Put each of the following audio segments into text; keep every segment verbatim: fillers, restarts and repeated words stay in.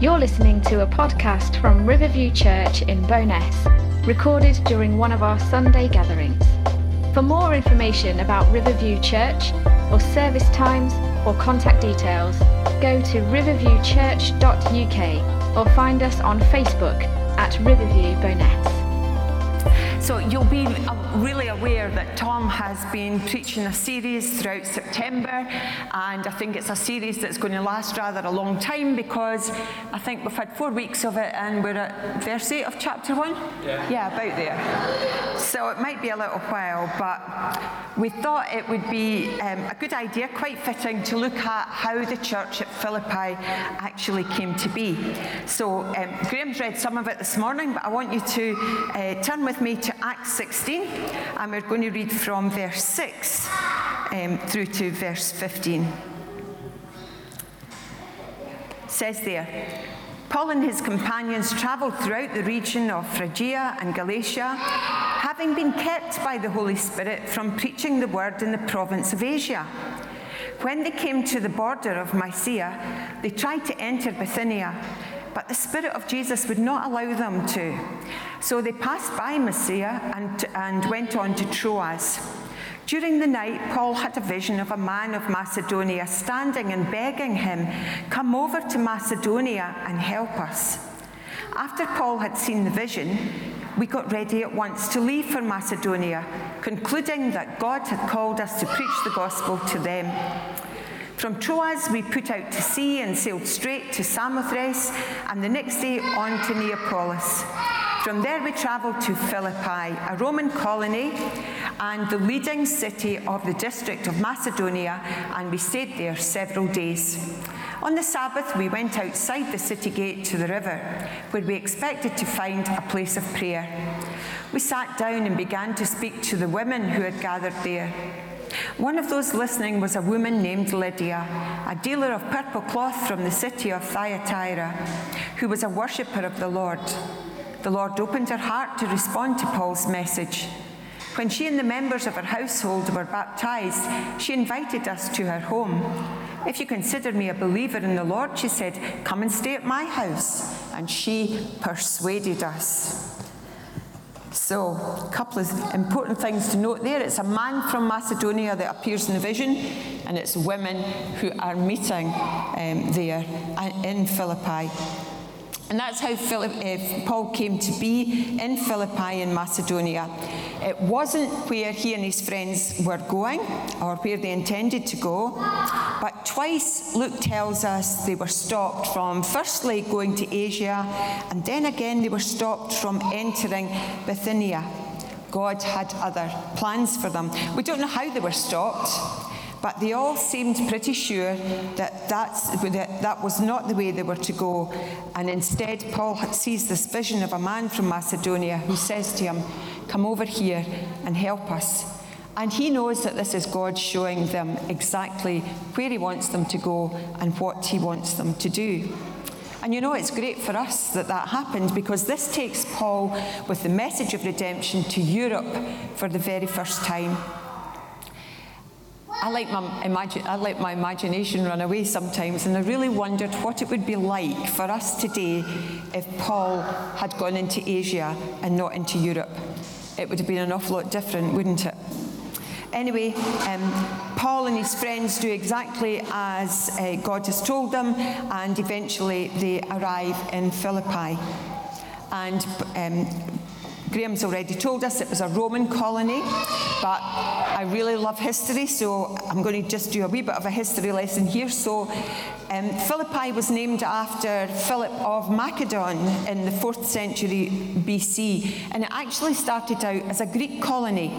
You're listening to a podcast from Riverview Church in Bo'ness, recorded during one of our Sunday gatherings. For more information about Riverview Church, or service times, or contact details, go to riverview church dot U K or find us on Facebook at Riverview Bo'ness. So you'll be really aware that Tom has been preaching a series throughout September, and I think it's a series that's going to last rather a long time, because I think we've had four weeks of it and we're at verse eight of chapter one? Yeah, yeah about there. So it might be a little while, but we thought it would be um, a good idea, quite fitting, to look at how the church at Philippi actually came to be. So um, Graham's read some of it this morning, but I want you to uh, turn with me to to Acts sixteen, and we're going to read from verse six um, through to verse fifteen. It says there, Paul and his companions travelled throughout the region of Phrygia and Galatia, having been kept by the Holy Spirit from preaching the word in the province of Asia. When they came to the border of Mysia, they tried to enter Bithynia, but the Spirit of Jesus would not allow them to. So they passed by Mysia and, and went on to Troas. During the night, Paul had a vision of a man of Macedonia standing and begging him, "Come over to Macedonia and help us." After Paul had seen the vision, we got ready at once to leave for Macedonia, concluding that God had called us to preach the gospel to them. From Troas, we put out to sea and sailed straight to Samothrace, and the next day on to Neapolis. From there, we travelled to Philippi, a Roman colony and the leading city of the district of Macedonia, and we stayed there several days. On the Sabbath, we went outside the city gate to the river, where we expected to find a place of prayer. We sat down and began to speak to the women who had gathered there. One of those listening was a woman named Lydia, a dealer of purple cloth from the city of Thyatira, who was a worshipper of the Lord. The Lord opened her heart to respond to Paul's message. When she and the members of her household were baptized, she invited us to her home. "If you consider me a believer in the Lord," she said, "come and stay at my house." And she persuaded us. So, a couple of important things to note there. It's a man from Macedonia that appears in the vision, and it's women who are meeting um, there in Philippi. And that's how Philip, uh, Paul came to be in Philippi in Macedonia. It wasn't where he and his friends were going or where they intended to go, but twice Luke tells us they were stopped from firstly going to Asia, and then again they were stopped from entering Bithynia. God had other plans for them. We don't know how they were stopped, but they all seemed pretty sure that that's, that that was not the way they were to go. And instead, Paul sees this vision of a man from Macedonia who says to him, "Come over here and help us." And he knows that this is God showing them exactly where he wants them to go and what he wants them to do. And you know, it's great for us that that happened, because this takes Paul with the message of redemption to Europe for the very first time. I let my, imagine, I let my imagination run away sometimes, and I really wondered what it would be like for us today if Paul had gone into Asia and not into Europe. It would have been an awful lot different, wouldn't it? Anyway, um, Paul and his friends do exactly as uh, God has told them, and eventually they arrive in Philippi. And um, Graham's already told us it was a Roman colony, but I really love history, so I'm going to just do a wee bit of a history lesson here. So um, Philippi was named after Philip of Macedon in the fourth century B C, and it actually started out as a Greek colony,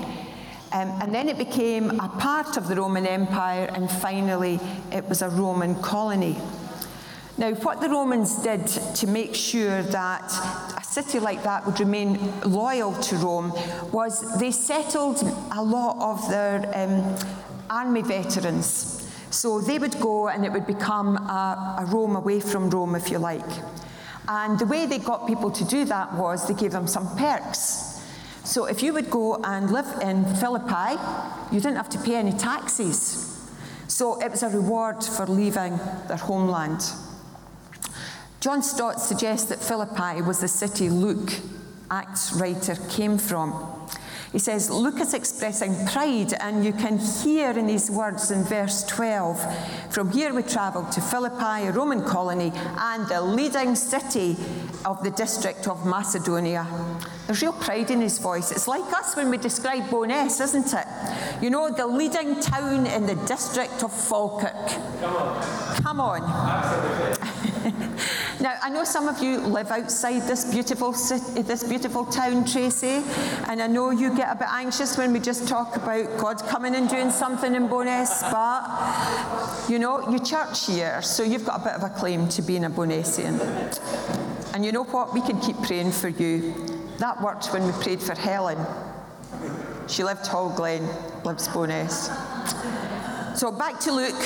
um, and then it became a part of the Roman Empire, and finally it was a Roman colony. Now, what the Romans did to make sure that a city like that would remain loyal to Rome was they settled a lot of their um, army veterans. So they would go and it would become a, a Rome away from Rome, if you like. And the way they got people to do that was they gave them some perks. So if you would go and live in Philippi, you didn't have to pay any taxes. So it was a reward for leaving their homeland. John Stott suggests that Philippi was the city Luke, Acts writer, came from. He says, Luke is expressing pride, and you can hear in his words in verse twelve, from here we travelled to Philippi, a Roman colony, and the leading city of the district of Macedonia. There's real pride in his voice. It's like us when we describe Bo'ness, isn't it? You know, the leading town in the district of Falkirk. Come on. Come on. Absolutely. Now, I know some of you live outside this beautiful city, this beautiful town, Tracy, and I know you get a bit anxious when we just talk about God coming and doing something in Bo'ness, but, you know, you church here, so you've got a bit of a claim to being a Bo'nessian. And you know what? We can keep praying for you. That worked when we prayed for Helen. She lived Hall Glen, lives Bo'ness. So back to Luke,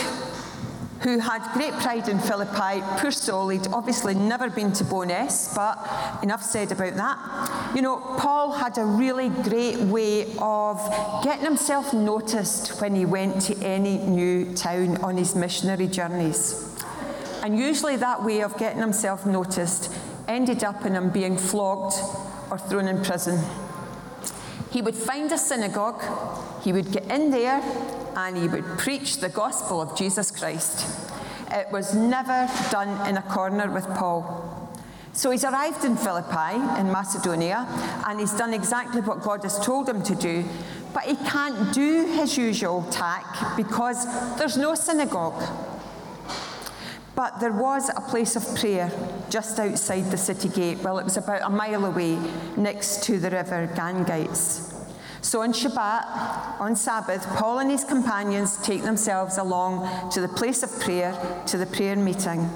who had great pride in Philippi. Poor soul, he'd obviously never been to Bo'ness, but enough said about that. You know, Paul had a really great way of getting himself noticed when he went to any new town on his missionary journeys. And usually that way of getting himself noticed ended up in him being flogged or thrown in prison. He would find a synagogue, he would get in there, and he would preach the gospel of Jesus Christ. It was never done in a corner with Paul. So he's arrived in Philippi, in Macedonia, and he's done exactly what God has told him to do, but he can't do his usual tack because there's no synagogue. But there was a place of prayer just outside the city gate. Well, it was about a mile away, next to the river Gangites. So on Shabbat, on Sabbath, Paul and his companions take themselves along to the place of prayer, to the prayer meeting.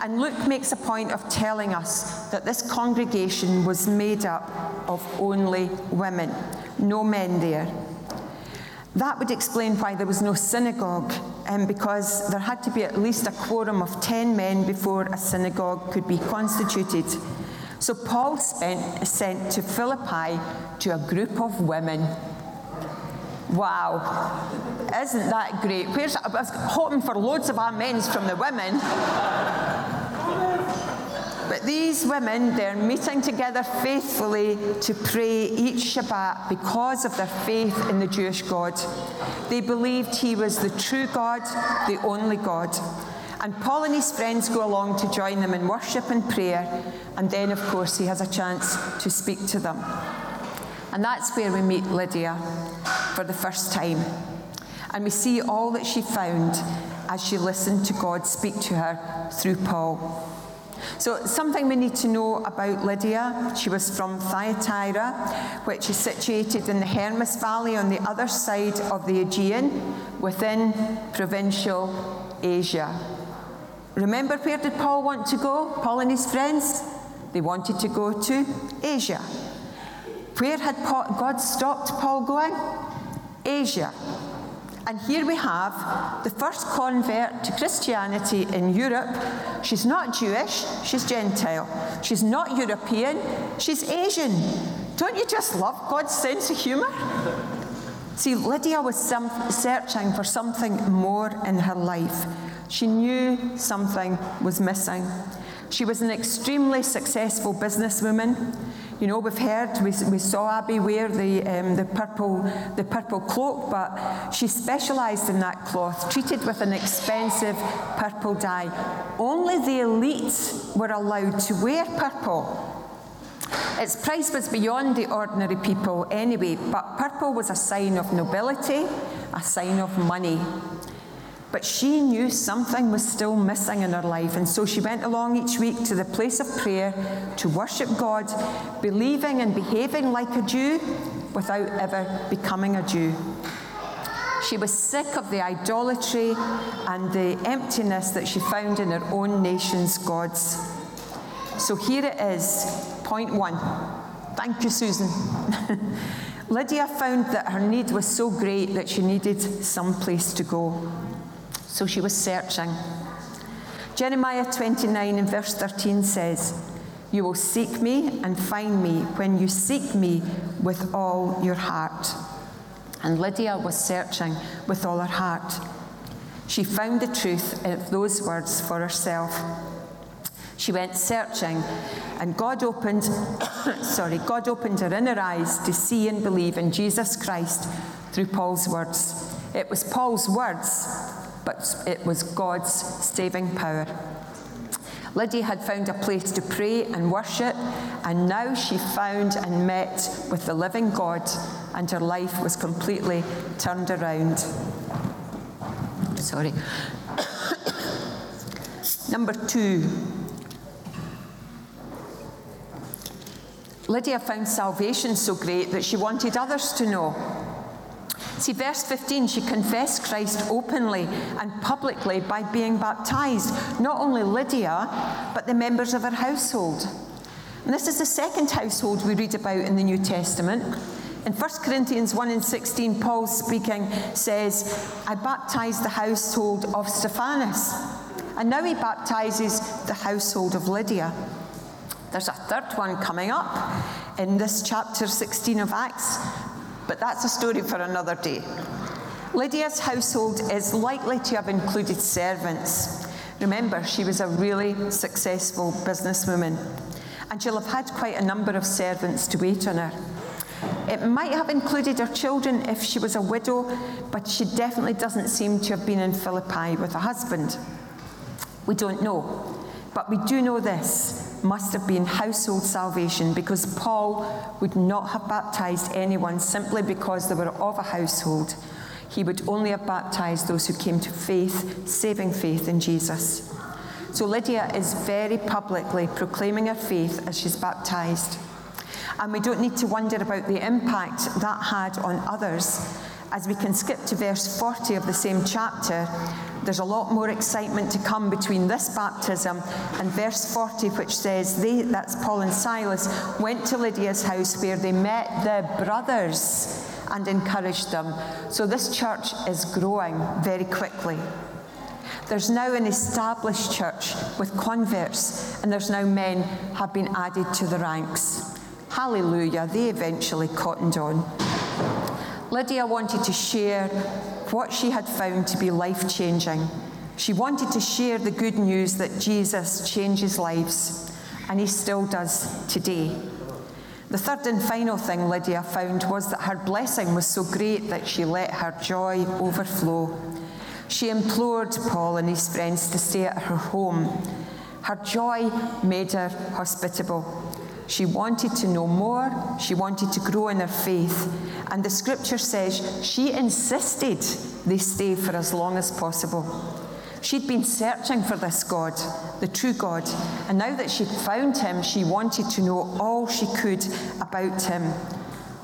And Luke makes a point of telling us that this congregation was made up of only women, no men there. That would explain why there was no synagogue, and because there had to be at least a quorum of ten men before a synagogue could be constituted. So Paul spent, sent to Philippi to a group of women. Wow, isn't that great? Where's, I was hoping for loads of amens from the women. But these women, they're meeting together faithfully to pray each Shabbat because of their faith in the Jewish God. They believed he was the true God, the only God. And Paul and his friends go along to join them in worship and prayer. And then, of course, he has a chance to speak to them. And that's where we meet Lydia for the first time. And we see all that she found as she listened to God speak to her through Paul. So something we need to know about Lydia. She was from Thyatira, which is situated in the Hermus Valley on the other side of the Aegean, within provincial Asia. Remember, where did Paul want to go? Paul and his friends, they wanted to go to Asia. Where had Paul, God stopped Paul going? Asia. And here we have the first convert to Christianity in Europe. She's not Jewish, she's Gentile. She's not European, she's Asian. Don't you just love God's sense of humour? See, Lydia was some, searching for something more in her life. She knew something was missing. She was an extremely successful businesswoman. You know, we've heard, we, we saw Abby wear the, um, the, purple, the purple cloak, but she specialised in that cloth, treated with an expensive purple dye. Only the elites were allowed to wear purple. Its price was beyond the ordinary people anyway, but purple was a sign of nobility, a sign of money. But she knew something was still missing in her life, and so she went along each week to the place of prayer to worship God, believing and behaving like a Jew without ever becoming a Jew. She was sick of the idolatry and the emptiness that she found in her own nation's gods. So here it is, point one. Thank you, Susan. Lydia found that her need was so great that she needed some place to go. So she was searching. Jeremiah twenty-nine and verse thirteen says, "You will seek me and find me when you seek me with all your heart." And Lydia was searching with all her heart. She found the truth of those words for herself. She went searching, and God opened, sorry, God opened her inner eyes to see and believe in Jesus Christ through Paul's words. It was Paul's words, but it was God's saving power. Lydia had found a place to pray and worship, and now she found and met with the living God, and her life was completely turned around. Sorry. Number two. Lydia found salvation so great that she wanted others to know. See, verse fifteen, she confessed Christ openly and publicly by being baptized, not only Lydia, but the members of her household. And this is the second household we read about in the New Testament. In First Corinthians one and sixteen, Paul speaking says, I baptized the household of Stephanas, and now he baptizes the household of Lydia. There's a third one coming up in this chapter sixteen of Acts, but that's a story for another day. Lydia's household is likely to have included servants. Remember, she was a really successful businesswoman, and she'll have had quite a number of servants to wait on her. It might have included her children if she was a widow, but she definitely doesn't seem to have been in Philippi with a husband. We don't know, but we do know this must have been household salvation, because Paul would not have baptized anyone simply because they were of a household. He would only have baptized those who came to faith, saving faith in Jesus. So Lydia is very publicly proclaiming her faith as she's baptized. And we don't need to wonder about the impact that had on others. As we can skip to verse forty of the same chapter, there's a lot more excitement to come between this baptism and verse forty, which says, they, that's Paul and Silas, went to Lydia's house where they met the brothers and encouraged them. So this church is growing very quickly. There's now an established church with converts, and there's now men have been added to the ranks. Hallelujah, they eventually cottoned on. Lydia wanted to share what she had found to be life-changing. She wanted to share the good news that Jesus changes lives, and he still does today. The third and final thing Lydia found was that her blessing was so great that she let her joy overflow. She implored Paul and his friends to stay at her home. Her joy made her hospitable. She wanted to know more. She wanted to grow in her faith. And the scripture says she insisted they stay for as long as possible. She'd been searching for this God, the true God, and now that she'd found him, she wanted to know all she could about him.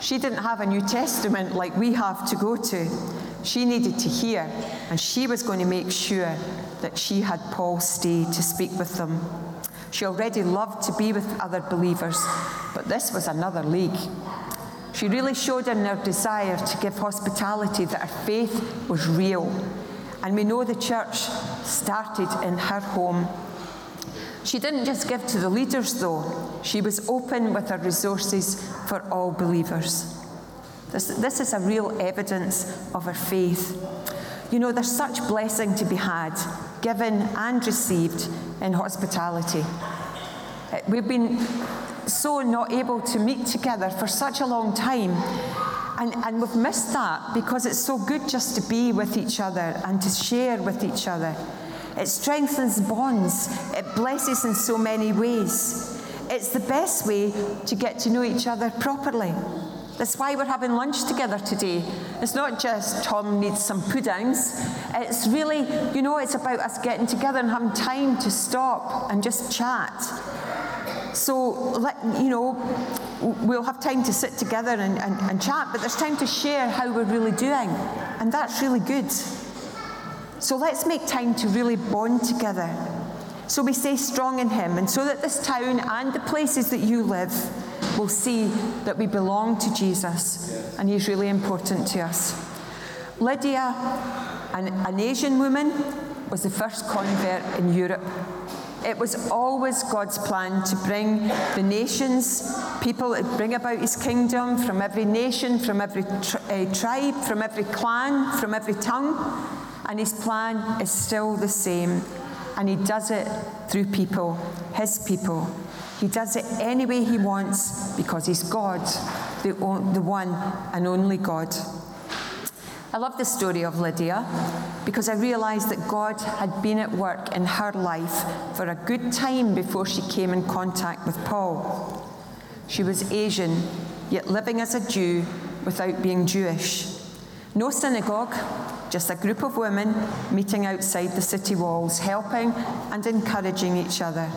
She didn't have a New Testament like we have to go to. She needed to hear, and she was going to make sure that she had Paul stay to speak with them. She already loved to be with other believers, but this was another league. She really showed in her desire to give hospitality that her faith was real. And we know the church started in her home. She didn't just give to the leaders, though. She was open with her resources for all believers. This, this is a real evidence of her faith. You know, there's such blessing to be had, given and received in hospitality. We've been so not able to meet together for such a long time, and, and we've missed that because it's so good just to be with each other and to share with each other. It strengthens bonds. It blesses in so many ways. It's the best way to get to know each other properly. That's why we're having lunch together today. It's not just Tom needs some puddings. It's really, you know, it's about us getting together and having time to stop and just chat. So, you know, we'll have time to sit together and, and, and chat, but there's time to share how we're really doing. And that's really good. So let's make time to really bond together. So we stay strong in him, and so that this town and the places that you live will see that we belong to Jesus, and he's really important to us. Lydia, an, an Asian woman, was the first convert in Europe. It was always God's plan to bring the nations, people, bring about his kingdom from every nation, from every tri- uh, tribe, from every clan, from every tongue, and his plan is still the same. and he does it through people, his people. He does it any way he wants because he's God, the, o- the one and only God. I love the story of Lydia because I realised that God had been at work in her life for a good time before she came in contact with Paul. She was Asian, yet living as a Jew without being Jewish. No synagogue, just a group of women meeting outside the city walls, helping and encouraging each other.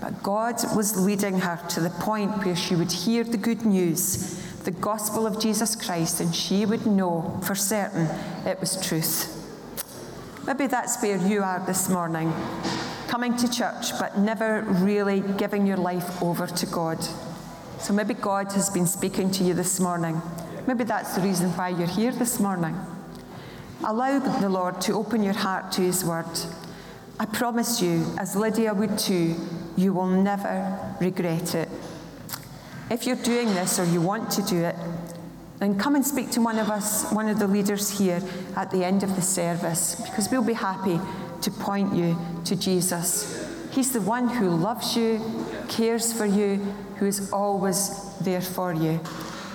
But God was leading her to the point where she would hear the good news, the gospel of Jesus Christ, and she would know for certain it was truth. Maybe that's where you are this morning, coming to church but never really giving your life over to God. So maybe God has been speaking to you this morning. Maybe that's the reason why you're here this morning. Allow the Lord to open your heart to his word. I promise you, as Lydia would too, you will never regret it. If you're doing this or you want to do it, then come and speak to one of us, one of the leaders here at the end of the service, because we'll be happy to point you to Jesus. He's the one who loves you, cares for you, who is always there for you.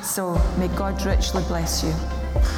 So may God richly bless you.